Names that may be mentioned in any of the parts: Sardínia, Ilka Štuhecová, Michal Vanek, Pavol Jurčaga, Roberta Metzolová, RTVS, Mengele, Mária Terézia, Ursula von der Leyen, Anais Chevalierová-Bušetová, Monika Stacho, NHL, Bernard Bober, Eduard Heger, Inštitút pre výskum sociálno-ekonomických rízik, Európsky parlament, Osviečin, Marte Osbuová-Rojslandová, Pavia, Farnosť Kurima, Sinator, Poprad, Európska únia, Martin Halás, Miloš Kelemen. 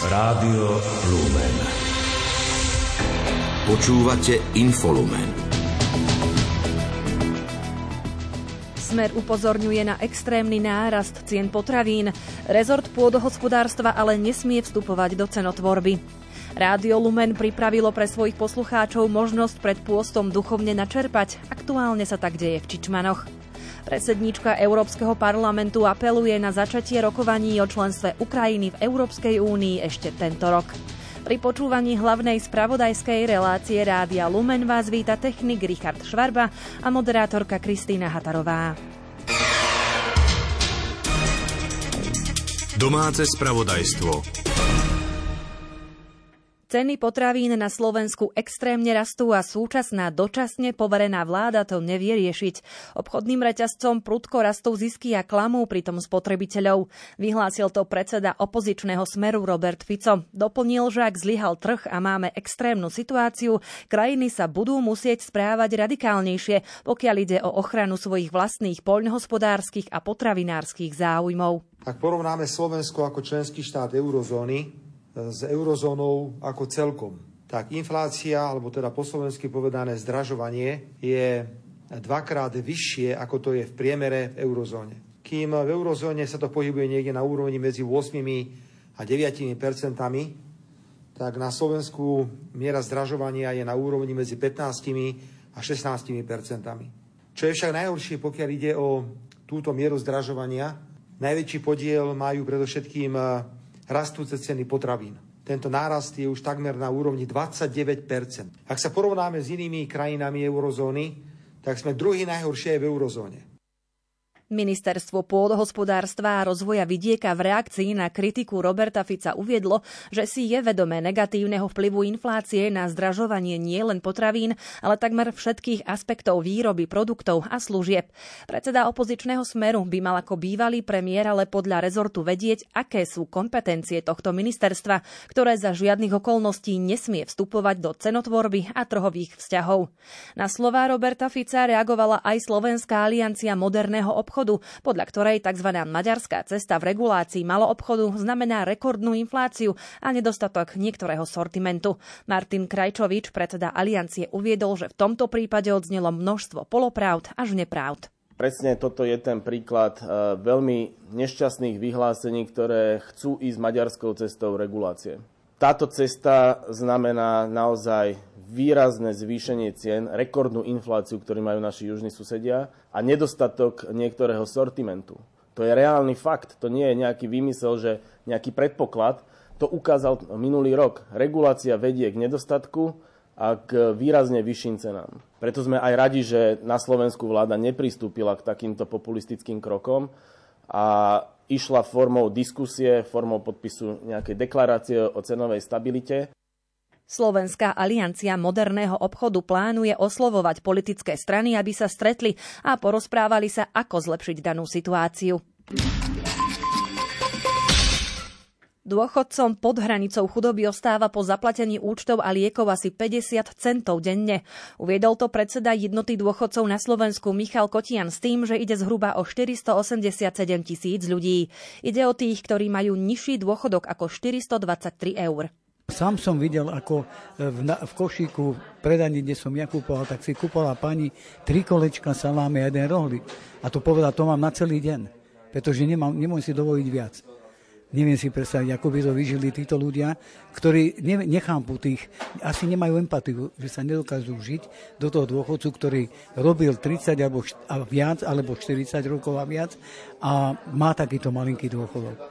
Rádio Lumen. Počúvate Infolumen. Smer upozorňuje na extrémny nárast cien potravín. Rezort pôdohospodárstva ale nesmie vstupovať do cenotvorby. Rádio Lumen pripravilo pre svojich poslucháčov možnosť pred pôstom duchovne načerpať. Aktuálne sa tak deje v Čičmanoch. Predsedníčka Európskeho parlamentu apeluje na začatie rokovaní o členstve Ukrajiny v Európskej únii ešte tento rok. Pri počúvaní hlavnej spravodajskej relácie Rádia Lumen vás víta technik Richard Švarba a moderátorka Kristína Hatarová. Domáce spravodajstvo. Ceny potravín na Slovensku extrémne rastú a súčasná dočasne poverená vláda to nevie riešiť. Obchodným reťazcom prudko rastú zisky a klamú pritom spotrebiteľov. Vyhlásil to predseda opozičného Smeru Robert Fico. Doplnil, že ak zlyhal trh a máme extrémnu situáciu, krajiny sa budú musieť správať radikálnejšie, pokiaľ ide o ochranu svojich vlastných poľnohospodárskych a potravinárskych záujmov. Ak porovnáme Slovensko ako členský štát eurozóny s eurozónou ako celkom, tak inflácia, alebo teda po slovensky povedané zdražovanie, je dvakrát vyššie, ako to je v priemere v eurozóne. Kým v eurozóne sa to pohybuje niekde na úrovni medzi 8 a 9 percentami, tak na Slovensku miera zdražovania je na úrovni medzi 15 a 16 percentami. Čo je však najhoršie, pokiaľ ide o túto mieru zdražovania, najväčší podiel majú predovšetkým rastúce ceny potravín. Tento nárast je už takmer na úrovni 29%. Ak sa porovnáme s inými krajinami eurozóny, tak sme druhý najhoršie v eurozóne. Ministerstvo pôdohospodárstva a rozvoja vidieka v reakcii na kritiku Roberta Fica uviedlo, že si je vedomé negatívneho vplyvu inflácie na zdražovanie nielen potravín, ale takmer všetkých aspektov výroby produktov a služieb. Predseda opozičného Smeru by mal ako bývalý premiér ale podľa rezortu vedieť, aké sú kompetencie tohto ministerstva, ktoré za žiadnych okolností nesmie vstupovať do cenotvorby a trhových vzťahov. Na slová Roberta Fica reagovala aj Slovenská aliancia moderného obchodu, podľa ktorej tzv. Maďarská cesta v regulácii maloobchodu znamená rekordnú infláciu a nedostatok niektorého sortimentu. Martin Krajčovič, predseda aliancie, uviedol, že v tomto prípade odznelo množstvo polopravd až nepravd. Presne toto je ten príklad veľmi nešťastných vyhlásení, ktoré chcú ísť maďarskou cestou regulácie. Táto cesta znamená naozaj výrazné zvýšenie cien, rekordnú infláciu, ktorú majú naši južní susedia a nedostatok niektorého sortimentu. To je reálny fakt, to nie je nejaký výmysel, že nejaký predpoklad. To ukázal minulý rok. Regulácia vedie k nedostatku a k výrazne vyšším cenám. Preto sme aj radi, že na Slovensku vláda nepristúpila k takýmto populistickým krokom a išla formou diskusie, formou podpisu nejakej deklarácie o cenovej stabilite. Slovenská aliancia moderného obchodu plánuje oslovovať politické strany, aby sa stretli a porozprávali sa, ako zlepšiť danú situáciu. Dôchodcom pod hranicou chudoby ostáva po zaplatení účtov a liekov asi 50 centov denne. Uviedol to predseda jednoty dôchodcov na Slovensku Michal Kotian s tým, že ide zhruba o 487 000 ľudí. Ide o tých, ktorí majú nižší dôchodok ako 423 €. Sám som videl, ako v košíku predaní, kde som ja kúpoval, tak si kúpovala pani 3 kolečka salámy a 1 rohlik. A to povedala, to mám na celý deň, pretože nemôžem si dovoliť viac. Neviem si predstaviť, ako by to vyžili títo ľudia, ktorí nechápu tých, asi nemajú empatiu, že sa nedokážu žiť do toho dôchodcu, ktorý robil 30 a viac, alebo 40 rokov a viac a má takýto malinký dôchodok.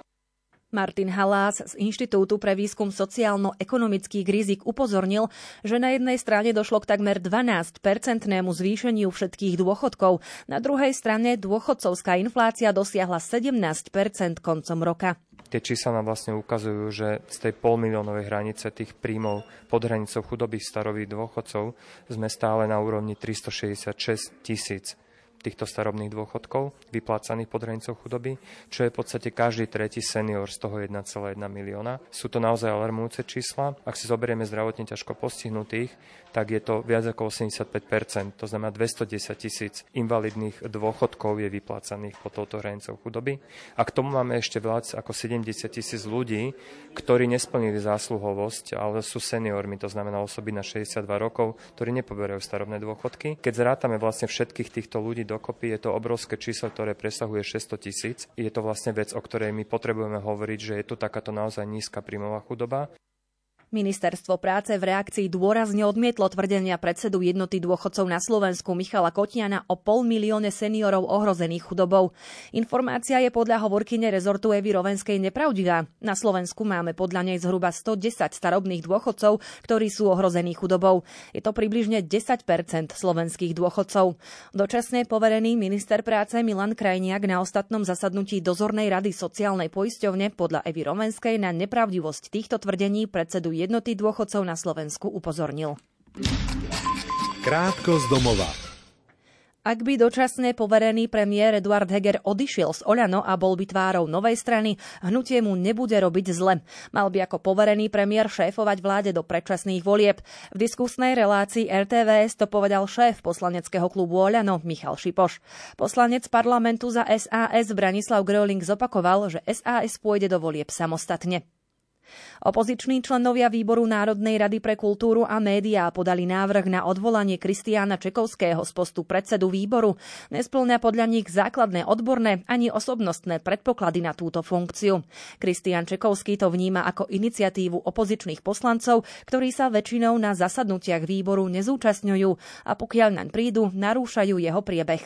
Martin Halás z Inštitútu pre výskum sociálno-ekonomických rízik upozornil, že na jednej strane došlo k takmer 12-percentnému zvýšeniu všetkých dôchodkov, na druhej strane dôchodcovská inflácia dosiahla 17% koncom roka. Tie čísla nám vlastne ukazujú, že z tej 500 000-ovej hranice tých príjmov pod hranicou chudoby starových dôchodcov sme stále na úrovni 366 000. týchto starobných dôchodkov, vyplácaných pod hranicou chudoby, čo je v podstate každý tretí senior, z toho 1,1 milióna. Sú to naozaj alarmujúce čísla. Ak si zoberieme zdravotne ťažko postihnutých, tak je to viac ako 85%, to znamená 210 000 invalidných dôchodkov je vyplácaných pod touto hranicou chudoby. A k tomu máme ešte viac ako 70 000 ľudí, ktorí nesplnili zásluhovosť, ale sú seniormi, to znamená osoby na 62 rokov, ktorí nepoberajú starobné dôchodky. Keď zrátame vlastne všetkých týchto ľudí dokopy, je to obrovské číslo, ktoré presahuje 600 000. Je to vlastne vec, o ktorej my potrebujeme hovoriť, že je tu takáto naozaj nízka príjmová chudoba. Ministerstvo práce v reakcii dôrazne odmietlo tvrdenia predsedu Jednoty dôchodcov na Slovensku Michala Kotiana o 500 000 seniorov ohrozených chudobou. Informácia je podľa hovorkyne rezortu Evy Rovenskej nepravdivá. Na Slovensku máme podľa nej zhruba 110 starobných dôchodcov, ktorí sú ohrození chudobou. Je to približne 10% slovenských dôchodcov. Dočasne poverený minister práce Milan Krajniak na ostatnom zasadnutí dozornej rady sociálnej poisťovne podľa Evy Rovenskej na nepravdivosť týchto tvrdení predsedu Jednoty dôchodcov na Slovensku upozornil. Krátko z domova. Ak by dočasne poverený premiér Eduard Heger odišiel z Oľano a bol by tvárou novej strany, hnutie mu nebude robiť zle. Mal by ako poverený premiér šéfovať vláde do predčasných volieb. V diskusnej relácii RTVS to povedal šéf poslaneckého klubu Oľano Michal Šipoš. Poslanec parlamentu za SAS Branislav Gröling zopakoval, že SAS pôjde do volieb samostatne. Opoziční členovia výboru Národnej rady pre kultúru a médiá podali návrh na odvolanie Kristiána Čekovského z postu predsedu výboru. Nesplňa podľa nich základné odborné ani osobnostné predpoklady na túto funkciu. Kristián Čekovský to vníma ako iniciatívu opozičných poslancov, ktorí sa väčšinou na zasadnutiach výboru nezúčastňujú a pokiaľ naň prídu, narúšajú jeho priebeh.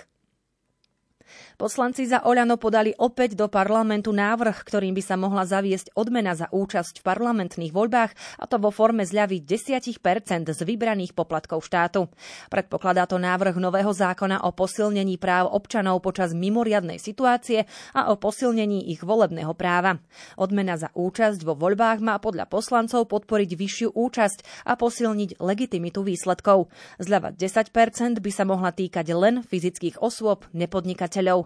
Poslanci za Oľano podali opäť do parlamentu návrh, ktorým by sa mohla zaviesť odmena za účasť v parlamentných voľbách, a to vo forme zľavy 10% z vybraných poplatkov štátu. Predpokladá to návrh nového zákona o posilnení práv občanov počas mimoriadnej situácie a o posilnení ich volebného práva. Odmena za účasť vo voľbách má podľa poslancov podporiť vyššiu účasť a posilniť legitimitu výsledkov. Zľava 10% by sa mohla týkať len fyzických osôb, nepodnikateľov.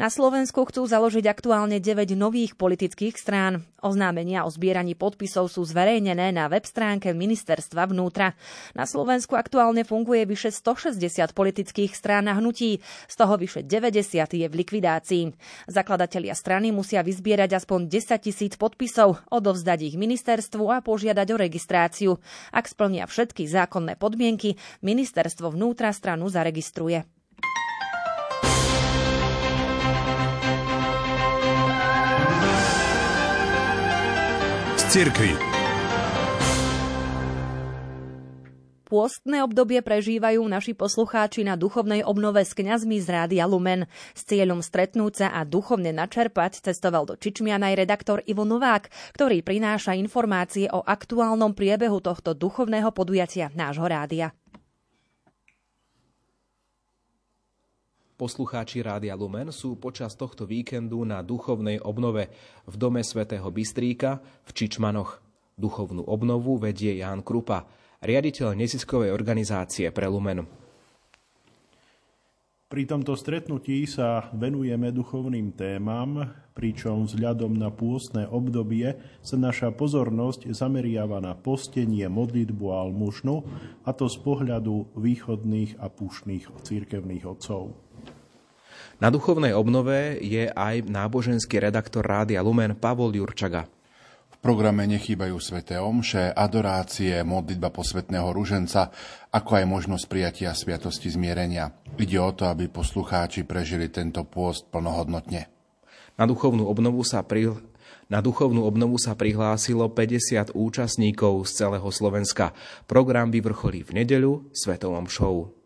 Na Slovensku chcú založiť aktuálne 9 nových politických strán. Oznámenia o zbieraní podpisov sú zverejnené na web stránke Ministerstva vnútra. Na Slovensku aktuálne funguje vyše 160 politických strán a hnutí, z toho vyše 90 je v likvidácii. Zakladatelia strany musia vyzbierať aspoň 10 000 podpisov, odovzdať ich ministerstvu a požiadať o registráciu. Ak splnia všetky zákonné podmienky, Ministerstvo vnútra stranu zaregistruje. Cirkvi. Pôstne obdobie prežívajú naši poslucháči na duchovnej obnove s kňazmi z Rádia Lumen. S cieľom stretnúť sa a duchovne načerpať cestoval do Čičmian aj redaktor Ivo Novák, ktorý prináša informácie o aktuálnom priebehu tohto duchovného podujatia nášho rádia. Poslucháči Rádia Lumen sú počas tohto víkendu na duchovnej obnove v Dome svätého Bystríka v Čičmanoch. Duchovnú obnovu vedie Ján Krupa, riaditeľ neziskovej organizácie Pre Lumen. Pri tomto stretnutí sa venujeme duchovným témam, pričom vzhľadom na pôstne obdobie sa naša pozornosť zameriava na postenie, modlitbu a almužnu, a to z pohľadu východných a púšnych cirkevných otcov. Na duchovnej obnove je aj náboženský redaktor Rádia Lumen Pavol Jurčaga. V programe nechýbajú sväté omše, adorácie, modlitba posvätného ruženca, ako aj možnosť prijatia sviatosti zmierenia. Ide o to, aby poslucháči prežili tento pôst plnohodnotne. Na duchovnú obnovu sa prihlásilo 50 účastníkov z celého Slovenska. Program vyvrcholí v nedeľu svätou omšou.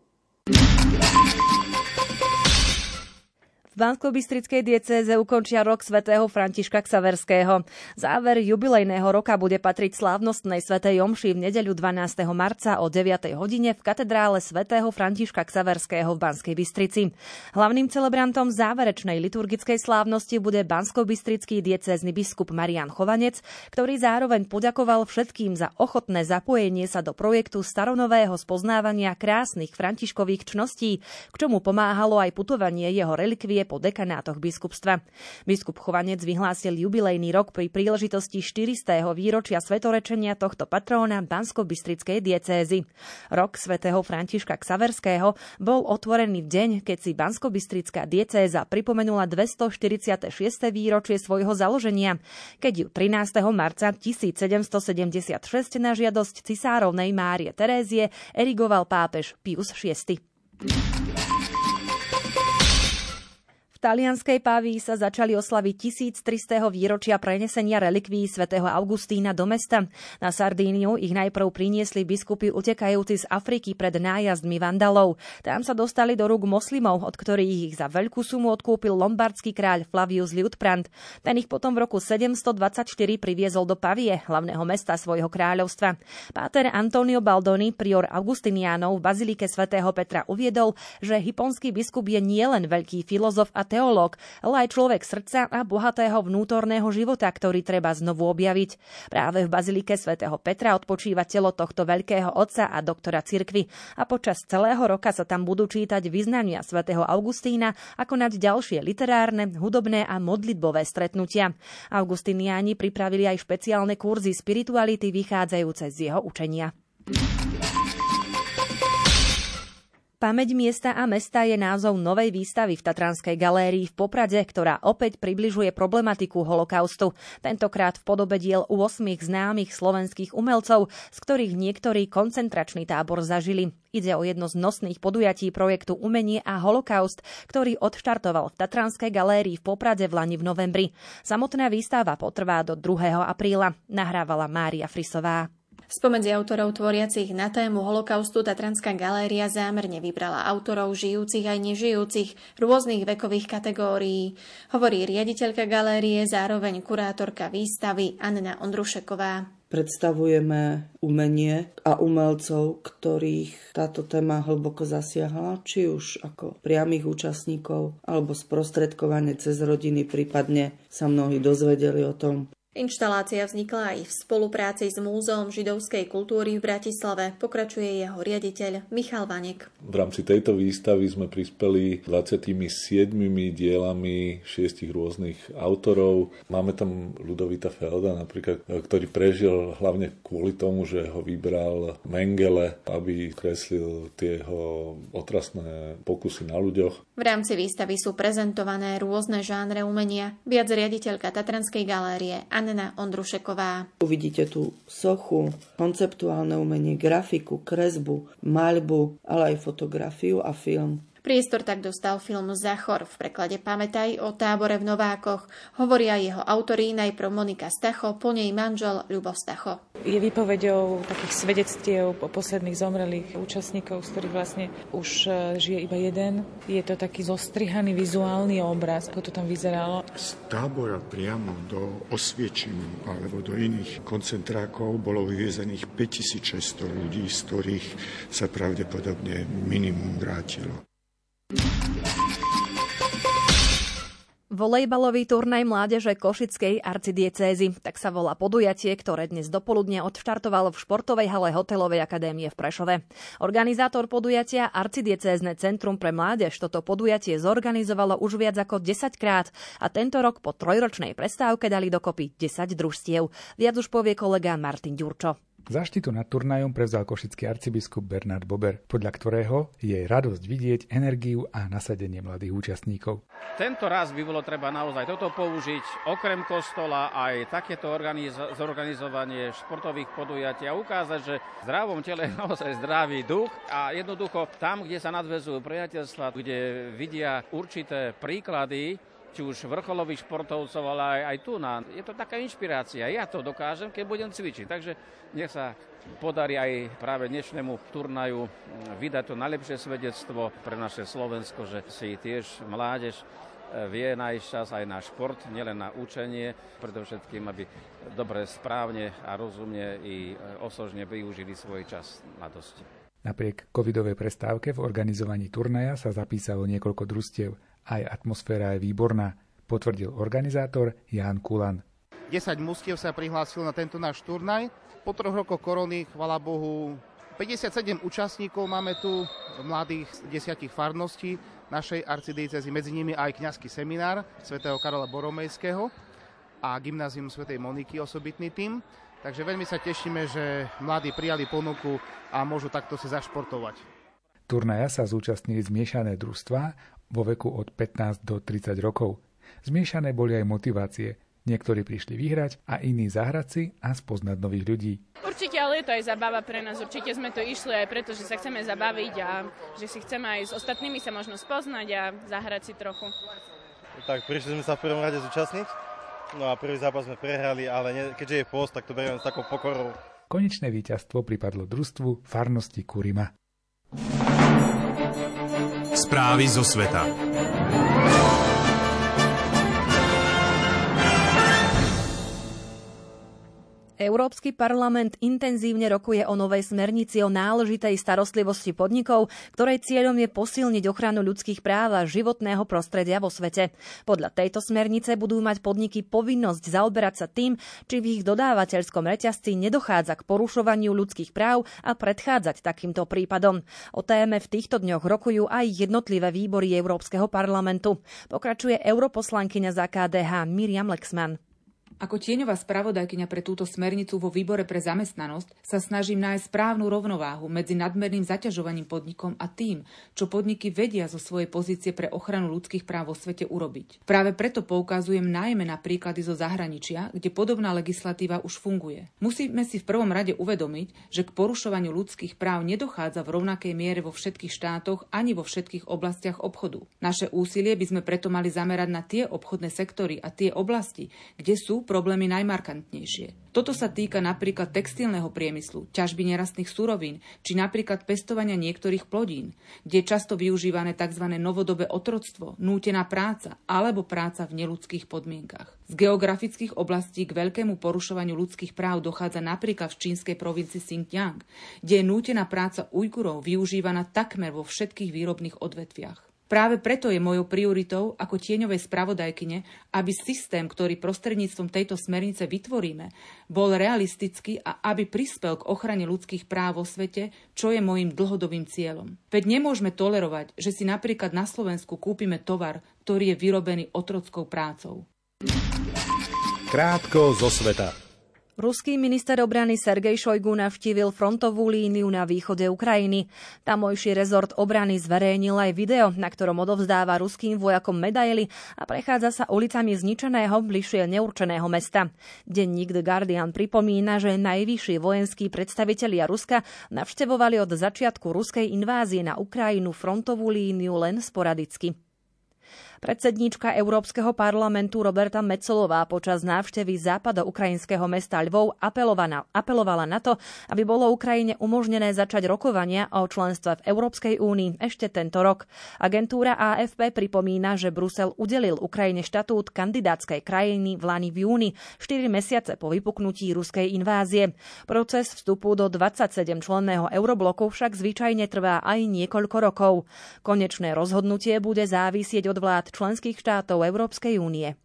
V V Banskobystrickej diecéze ukončia rok svätého Františka Xaverského. Záver jubilejného roka bude patriť slávnostnej svätej omši v nedeľu 12. marca o 9:00 v katedrále svätého Františka Xaverského v Banskej Bystrici. Hlavným celebrantom záverečnej liturgickej slávnosti bude banskobystrický diecézny biskup Marián Chovanec, ktorý zároveň poďakoval všetkým za ochotné zapojenie sa do projektu staronového spoznávania krásnych františkových čností, k čomu pomáhalo aj putovanie jeho relikvie po dekanátoch biskupstva. Biskup Chovanec vyhlásil jubilejný rok pri príležitosti 400. výročia svetorečenia tohto patróna Banskobystrickej diecézy. Rok svätého Františka Xaverského bol otvorený v deň, keď si Banskobystrická diecéza pripomenula 246. výročie svojho založenia, keď ju 13. marca 1776 na žiadosť cisárovnej Márie Terézie erigoval pápež Pius VI. V talianskej Pavii sa začali oslaviť 1300. výročia prenesenia relikvií svätého Augustína do mesta. Na Sardíniu ich najprv priniesli biskupy utekajúci z Afriky pred nájazdmi vandalov. Tam sa dostali do rúk moslimov, od ktorých ich za veľkú sumu odkúpil lombardský kráľ Flavius Liutprand. Ten ich potom v roku 724 priviezol do Pavie, hlavného mesta svojho kráľovstva. Páter Antonio Baldoni, prior Augustiniánov v bazilike svätého Petra, uviedol, že hiponský biskup je nielen veľký filozof a teológ, ale aj človek srdca a bohatého vnútorného života, ktorý treba znovu objaviť. Práve v bazilike svätého Petra odpočíva telo tohto veľkého otca a doktora cirkvi a počas celého roka sa tam budú čítať vyznania svätého Augustína a konať ďalšie literárne, hudobné a modlitbové stretnutia. Augustiniáni pripravili aj špeciálne kurzy spirituality vychádzajúce z jeho učenia. Pamäť miesta a mesta je názov novej výstavy v Tatranskej galérii v Poprade, ktorá opäť približuje problematiku holokaustu. Tentokrát v podobe diel u 8 známych slovenských umelcov, z ktorých niektorí koncentračný tábor zažili. Ide o jedno z nosných podujatí projektu Umenie a holokaust, ktorý odštartoval v Tatranskej galérii v Poprade vlani v novembri. Samotná výstava potrvá do 2. apríla. Nahrávala Mária Frisová. Spomedzi autorov tvoriacich na tému holokaustu Tatranská galéria zámerne vybrala autorov žijúcich aj nežijúcich rôznych vekových kategórií, hovorí riaditeľka galérie, zároveň kurátorka výstavy Anna Ondrušeková. Predstavujeme umenie a umelcov, ktorých táto téma hlboko zasiahla, či už ako priamých účastníkov alebo sprostredkovane cez rodiny, prípadne sa mnohí dozvedeli o tom. Inštalácia vznikla aj v spolupráci s Múzeom židovskej kultúry v Bratislave, pokračuje jeho riaditeľ Michal Vanek. V rámci tejto výstavy sme prispeli 27 dielami 6 rôznych autorov. Máme tam Ludovita Felda napríklad, ktorý prežil hlavne kvôli tomu, že ho vybral Mengele, aby kreslil tie jeho otrasné pokusy na ľuďoch. V rámci výstavy sú prezentované rôzne žánre umenia, viac riaditeľka Tatranskej galérie Anna Ondrušeková. Uvidíte tu sochu, konceptuálne umenie, grafiku, kresbu, maľbu, ale aj fotografiu a film. Priestor tak dostal film Zachor, v preklade Pamätaj o tábore v Novákoch. Hovoria jeho autori, najprv Monika Stacho, po nej manžel Ľubo Stacho. Je výpovedou takých svedectiev posledných zomrelých účastníkov, z ktorých vlastne už žije iba jeden. Je to taký zostrihaný vizuálny obraz, ako to tam vyzeralo. Z tábora priamo do Osviečinu alebo do iných koncentrákov bolo vyviezených 5600 ľudí, z ktorých sa pravdepodobne minimum vrátilo. Volejbalový turnaj mládeže Košickej arcidiecézy, tak sa volá podujatie, ktoré dnes dopoludne odštartovalo v športovej hale Hotelovej akadémie v Prešove. Organizátor podujatia Arcidiecézne centrum pre mládež toto podujatie zorganizovalo už viac ako 10-krát a tento rok po trojročnej prestávke dali dokopy 10 družstiev. Viac už povie kolega Martin Ďurčo. Záštitu nad turnajom prevzal košický arcibiskup Bernard Bober, podľa ktorého je radosť vidieť energiu a nasadenie mladých účastníkov. Tento raz by bolo treba naozaj toto použiť, okrem kostola aj takéto zorganizovanie športových podujatí a ukázať, že v zdravom tele je naozaj zdravý duch a jednoducho tam, kde sa nadväzujú priateľstva, kde vidia určité príklady, či už vrcholových športovcov, ale aj tu nám. Je to taká inšpirácia. Ja to dokážem, keď budem cvičiť. Takže nech sa podarí aj práve dnešnému turnaju vydať to najlepšie svedectvo pre naše Slovensko, že si tiež mládež vie nájsť čas aj na šport, nielen na učenie, predovšetkým, aby dobre, správne a rozumne i osožne využili svoj čas na dosť. Napriek covidovej prestávke v organizovaní turnaja sa zapísalo niekoľko družstiev. Aj atmosféra je výborná, potvrdil organizátor Ján Kulan. 10 mužstiev sa prihlásilo na tento náš turnaj. Po 3 rokoch korony, chvala Bohu, 57 účastníkov máme tu, mladých z 10 farností našej arcidiecézy, medzi nimi aj kňazský seminár svätého Karola Boromejského a gymnázium svätej Moniky, osobitný tím. Takže veľmi sa tešíme, že mladí prijali ponuku a môžu takto sa zašportovať. Turnaja sa zúčastnili zmiešané družstvá vo veku od 15 do 30 rokov. Zmiešané boli aj motivácie. Niektorí prišli vyhrať a iní zahrať si a spoznať nových ľudí. Určite, ale je to aj zabava pre nás. Určite sme to išli aj preto, že sa chceme zabaviť a že si chceme aj s ostatnými sa možno spoznať a zahrať si trochu. Tak prišli sme sa v prvom rade zúčastniť. No a prvý zápas sme prehrali, ale keďže je post, tak to berieme s takou pokorou. Konečné víťazstvo pripadlo družstvu farnosti Kurima. Správy zo sveta. Európsky parlament intenzívne rokuje o novej smernici o náležitej starostlivosti podnikov, ktorej cieľom je posilniť ochranu ľudských práv a životného prostredia vo svete. Podľa tejto smernice budú mať podniky povinnosť zaoberať sa tým, či v ich dodávateľskom reťazci nedochádza k porušovaniu ľudských práv a predchádzať takýmto prípadom. O téme v týchto dňoch rokujú aj jednotlivé výbory Európskeho parlamentu. Pokračuje europoslankyňa za KDH Miriam Lexman. Ako tieňová spravodajkyňa pre túto smernicu vo výbore pre zamestnanosť sa snažím nájsť správnu rovnováhu medzi nadmerným zaťažovaním podnikom a tým, čo podniky vedia zo svojej pozície pre ochranu ľudských práv vo svete urobiť. Práve preto poukazujem najmä na príklady zo zahraničia, kde podobná legislatíva už funguje. Musíme si v prvom rade uvedomiť, že k porušovaniu ľudských práv nedochádza v rovnakej miere vo všetkých štátoch ani vo všetkých oblastiach obchodu. Naše úsilie by sme preto mali zamerať na tie obchodné sektory a tie oblasti, kde sú problémy najmarkantnejšie. Toto sa týka napríklad textilného priemyslu, ťažby nerastných surovín, či napríklad pestovania niektorých plodín, kde je často využívané tzv. Novodobé otroctvo, nútená práca alebo práca v neľudských podmienkach. Z geografických oblastí k veľkému porušovaniu ľudských práv dochádza napríklad v čínskej provincii Xinjiang, kde je nútená práca Ujgurov využívaná takmer vo všetkých výrobných odvetviach. Práve preto je mojou prioritou ako tieňovej spravodajkyne, aby systém, ktorý prostredníctvom tejto smernice vytvoríme, bol realistický a aby prispel k ochrane ľudských práv vo svete, čo je mojím dlhodobým cieľom. Veď nemôžeme tolerovať, že si napríklad na Slovensku kúpime tovar, ktorý je vyrobený otrockou prácou. Krátko zo sveta. Ruský minister obrany Sergej Šojgu navštívil frontovú líniu na východe Ukrajiny. Tamojší rezort obrany zverejnil aj video, na ktorom odovzdáva ruským vojakom medaily a prechádza sa ulicami zničeného, bližšie neurčeného mesta. Denník The Guardian pripomína, že najvyšší vojenskí predstavitelia Ruska navštevovali od začiatku ruskej invázie na Ukrajinu frontovú líniu len sporadicky. Predsedníčka Európskeho parlamentu Roberta Metzolová počas návštevy západoukrajinského mesta Lvov apelovala na to, aby bolo Ukrajine umožnené začať rokovania o členstve v Európskej únii ešte tento rok. Agentúra AFP pripomína, že Brusel udelil Ukrajine štatút kandidátskej krajiny vlani v júni, 4 mesiace po vypuknutí ruskej invázie. Proces vstupu do 27-členného eurobloku však zvyčajne trvá aj niekoľko rokov. Konečné rozhodnutie bude závisieť od vlád členských štátov Európskej únie.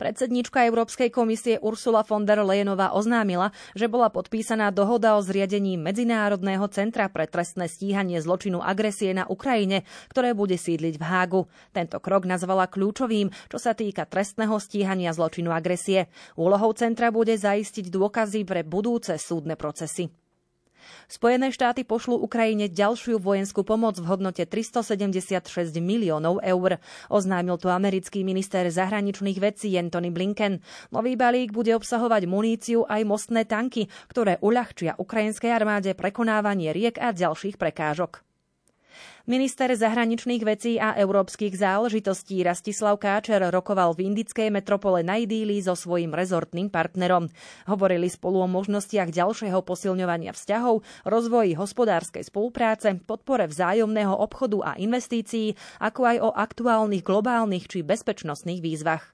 Predsedníčka Európskej komisie Ursula von der Leyenová oznámila, že bola podpísaná dohoda o zriadení Medzinárodného centra pre trestné stíhanie zločinu agresie na Ukrajine, ktoré bude sídliť v Hágu. Tento krok nazvala kľúčovým, čo sa týka trestného stíhania zločinu agresie. Úlohou centra bude zaistiť dôkazy pre budúce súdne procesy. Spojené štáty pošlú Ukrajine ďalšiu vojenskú pomoc v hodnote 376 miliónov eur. Oznámil to americký minister zahraničných vecí Antony Blinken. Nový balík bude obsahovať muníciu aj mostné tanky, ktoré uľahčia ukrajinskej armáde prekonávanie riek a ďalších prekážok. Minister zahraničných vecí a európskych záležitostí Rastislav Káčer rokoval v indickej metropole Najdíli so svojím rezortným partnerom. Hovorili spolu o možnostiach ďalšieho posilňovania vzťahov, rozvoji hospodárskej spolupráce, podpore vzájomného obchodu a investícií, ako aj o aktuálnych globálnych či bezpečnostných výzvach.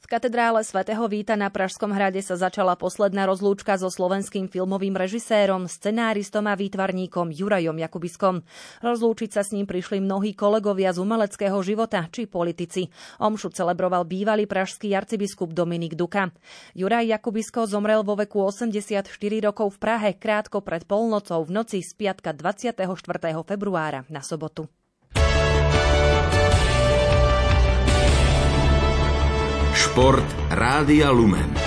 V katedrále svätého Víta na Pražskom hrade sa začala posledná rozlúčka so slovenským filmovým režisérom, scenáristom a výtvarníkom Jurajom Jakubiskom. Rozlúčiť sa s ním prišli mnohí kolegovia z umeleckého života či politici. Omšu celebroval bývalý pražský arcibiskup Dominik Duka. Juraj Jakubisko zomrel vo veku 84 rokov v Prahe krátko pred polnocou v noci z piatka 24. februára na sobotu. Šport Rádia Lumen.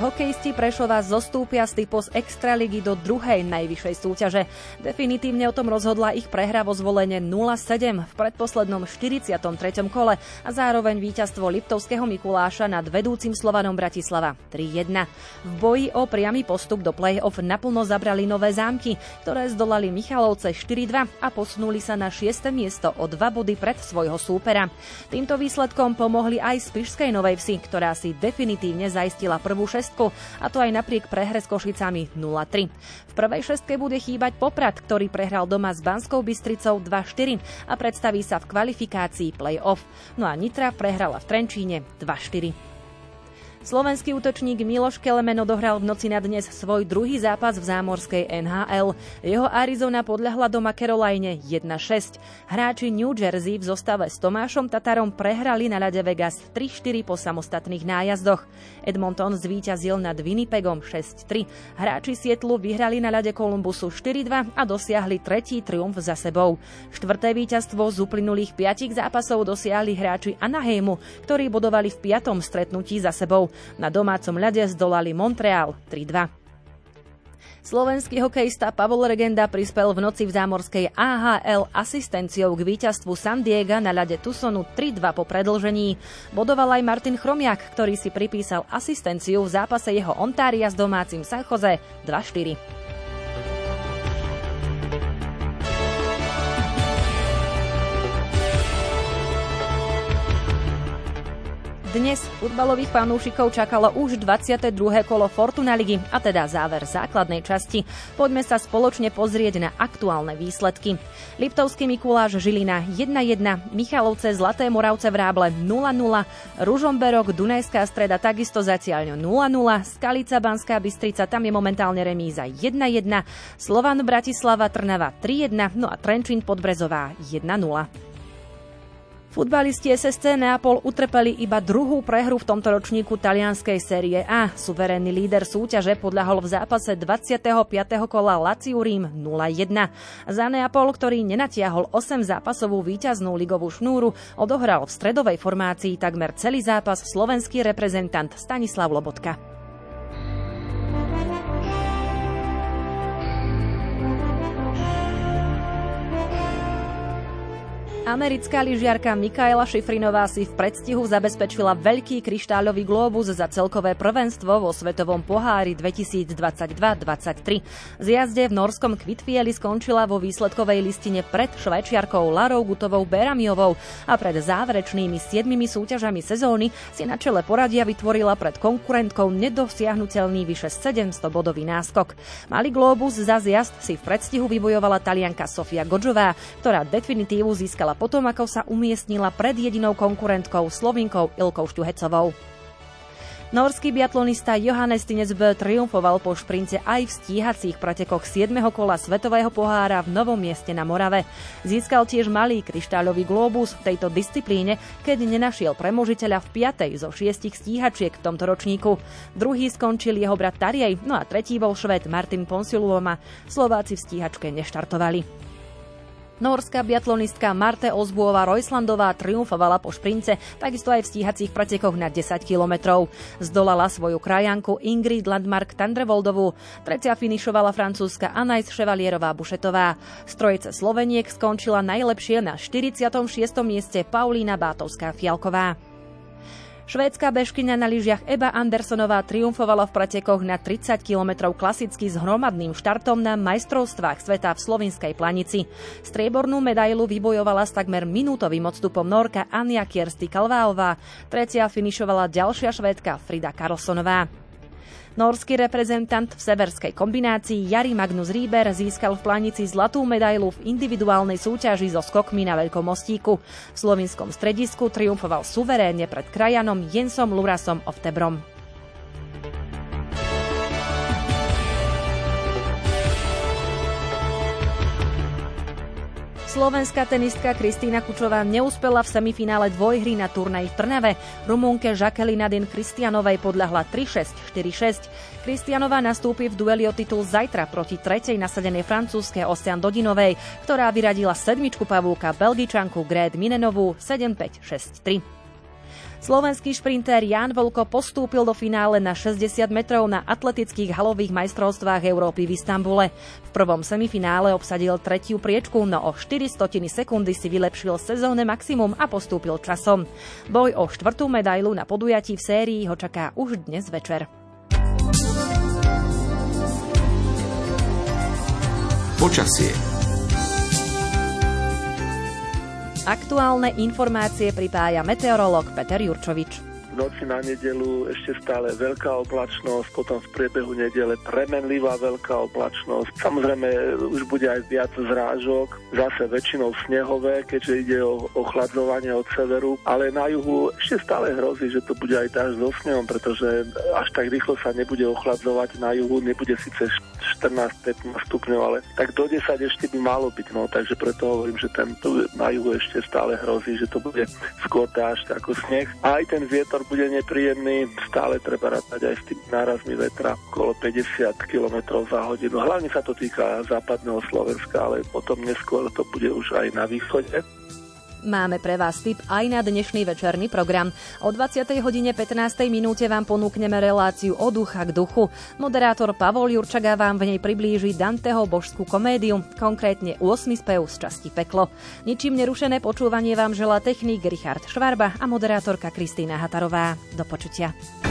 Hokejisti Prešova zostúpia z Typos Extraligy do druhej najvyššej súťaže. Definitívne o tom rozhodla ich prehra vo Zvolene 0-7 v predposlednom 43. kole a zároveň víťazstvo Liptovského Mikuláša nad vedúcim Slovanom Bratislava 3-1. V boji o priamy postup do play-off naplno zabrali Nové Zámky, ktoré zdolali Michalovce 4-2 a posunuli sa na 6. miesto o 2 body pred svojho súpera. Týmto výsledkom pomohli aj z Spišskej Novej Vsi, ktorá si definitívne zaistila prvú šestku, a to aj napriek prehre s Košicami 0-3. V prvej šestke bude chýbať Poprad, ktorý prehral doma s Banskou Bystricou 2-4 a predstaví sa v kvalifikácii play-off. No a Nitra prehrala v Trenčíne 2-4. Slovenský útočník Miloš Kelemen odohral v noci na dnes svoj druhý zápas v zámorskej NHL. Jeho Arizona podľahla doma Caroline 1-6. Hráči New Jersey v zostave s Tomášom Tatarom prehrali na ľade Vegas 3-4 po samostatných nájazdoch. Edmonton zvíťazil nad Winnipegom 6-3. Hráči Sietlu vyhrali na ľade Columbusu 4-2 a dosiahli tretí triumf za sebou. Štvrté víťazstvo z uplynulých 5 zápasov dosiahli hráči Anaheimu, ktorí bodovali v 5. stretnutí za sebou. Na domácom ľade zdolali Montreal 3-2. Slovenský hokejista Pavol Regenda prispel v noci v zámorskej AHL asistenciou k víťazstvu San Diega na ľade Tucsonu 3-2 po predĺžení. Bodoval aj Martin Chromiak, ktorý si pripísal asistenciu v zápase jeho Ontária s domácim San Jose 2-4. Dnes futbalových fanúšikov čakalo už 22. kolo Fortuna ligy, a teda záver základnej časti. Poďme sa spoločne pozrieť na aktuálne výsledky. Liptovský Mikuláš Žilina 1-1, Michalovce Zlaté Moravce Vráble 0-0, Ružomberok Dunajská Streda takisto zatiaľ 0-0, Skalica Banská Bystrica, tam je momentálne remíza 1-1, Slovan Bratislava Trnava 3-1, no a Trenčín Podbrezová 1-0. Futbalisti SSC Neapol utrpeli iba druhú prehru v tomto ročníku talianskej série A. Suverénny líder súťaže podľahol v zápase 25. kola Laziu Rím 0-1. Za Neapol, ktorý nenatiahol 8-zápasovú víťaznú ligovú šnúru, odohral v stredovej formácii takmer celý zápas slovenský reprezentant Stanislav Lobotka. Americká lyžiarka Mikaela Šifrinová si v predstihu zabezpečila veľký kryštáľový glóbus za celkové prvenstvo vo svetovom pohári 2022-23. Z jazde v norskom Kvitfjeli skončila vo výsledkovej listine pred švajčiarkou Larou Gutovou Beramiovou a pred záverečnými 7 súťažami sezóny si na čele poradia vytvorila pred konkurentkou nedosiahnuteľný vyše 700-bodový náskok. Malý glóbus za zjazd si v predstihu vybojovala Talianka Sofia Godžová, ktorá definitívu získala potom, ako sa umiestnila pred jedinou konkurentkou Slovinkou Ilkou Štuhecovou. Norský biatlonista Johannes Tinesbø triumfoval po šprinte aj v stíhacích pretekoch 7. kola svetového pohára v Novom Mieste na Morave. Získal tiež malý kryštáľový glóbus v tejto disciplíne, keď nenašiel premožiteľa v 5. zo 6 stíhačiek v tomto ročníku. Druhý skončil jeho brat Tarjej, no a tretí bol Švéd Martin Ponsiluoma. Slováci v stíhačke neštartovali. Norská biatlonistka Marte Osbuová-Rojslandová triumfovala po šprinte, takisto aj v stíhacích pretekoch na 10 kilometrov. Zdolala svoju krajanku Ingrid Landmark Tandrevoldovú. Tretia finišovala francúzska Anais Chevalierová-Bušetová. Z trojice Sloveniek skončila najlepšie na 46. mieste Paulína Bátovská-Fialková. Švédska bežkyňa na lyžiach Eva Andersonová triumfovala v pretekoch na 30 km klasicky s hromadným štartom na majstrovstvách sveta v Slovinskej Planici. Striebornú medailu vybojovala s takmer minútovým odstupom Nórka Anja Kjersti Kalváová. Tretia finišovala ďalšia Švédka Frida Karlssonová. Norský reprezentant v severskej kombinácii Jari Magnus Ríber získal v Planici zlatú medailu v individuálnej súťaži so skokmi na veľkom mostíku. V slovinskom stredisku triumfoval suverénne pred krajanom Jensom Lurasom Oftebrom. Slovenská tenistka Kristína Kučová neúspela v semifinále dvojhry na turnaji v Trnave. Rumunke Jacqueline Nadine Kristianovej podľahla 3-6, 4-6. Kristianová nastúpi v dueli o titul zajtra proti tretej nasadenej francúzskej Ostian Dodinovej, ktorá vyradila sedmičku pavúka Belgičanku Grete Minenovú 7-5, 6-3. Slovenský šprintér Ján Volko postúpil do finále na 60 metrov na atletických halových majstrovstvách Európy v Istanbule. V prvom semifinále obsadil tretiu priečku, no o 0,04 sekundy si vylepšil sezónne maximum a postúpil časom. Boj o štvrtú medailu na podujatí v sérii ho čaká už dnes večer. Počasie. Aktuálne informácie pripája meteorológ Peter Jurčovič. V noci na nedeľu ešte stále veľká oblačnosť, potom v priebehu nedele premenlivá veľká oblačnosť. Samozrejme už bude aj viac zrážok, zase väčšinou snehové, keďže ide o ochladzovanie od severu, ale na juhu ešte stále hrozí, že to bude aj dážď so snehom, pretože až tak rýchlo sa nebude ochladzovať na juhu, nebude síce 14-15 stupňov, ale tak do 10 ešte by malo byť, no, takže preto hovorím, že ten na juhu ešte stále hrozí, že to bude skôr dážď ako sneh. A aj ten vietor bude nepríjemný, stále treba rátať aj s tým nárazmi vetra okolo 50 km za hodinu. Hlavne sa to týka západného Slovenska, ale potom neskôr to bude už aj na východe. Máme pre vás tip aj na dnešný večerný program. O 20:15 vám ponúkneme reláciu Od ducha k duchu. Moderátor Pavol Jurčaga vám v nej priblíži Danteho božskú komédiu, konkrétne 8. spev z časti Peklo. Ničím nerušené počúvanie vám želá technik Richard Švarba a moderátorka Kristína Hatarová. Do počutia.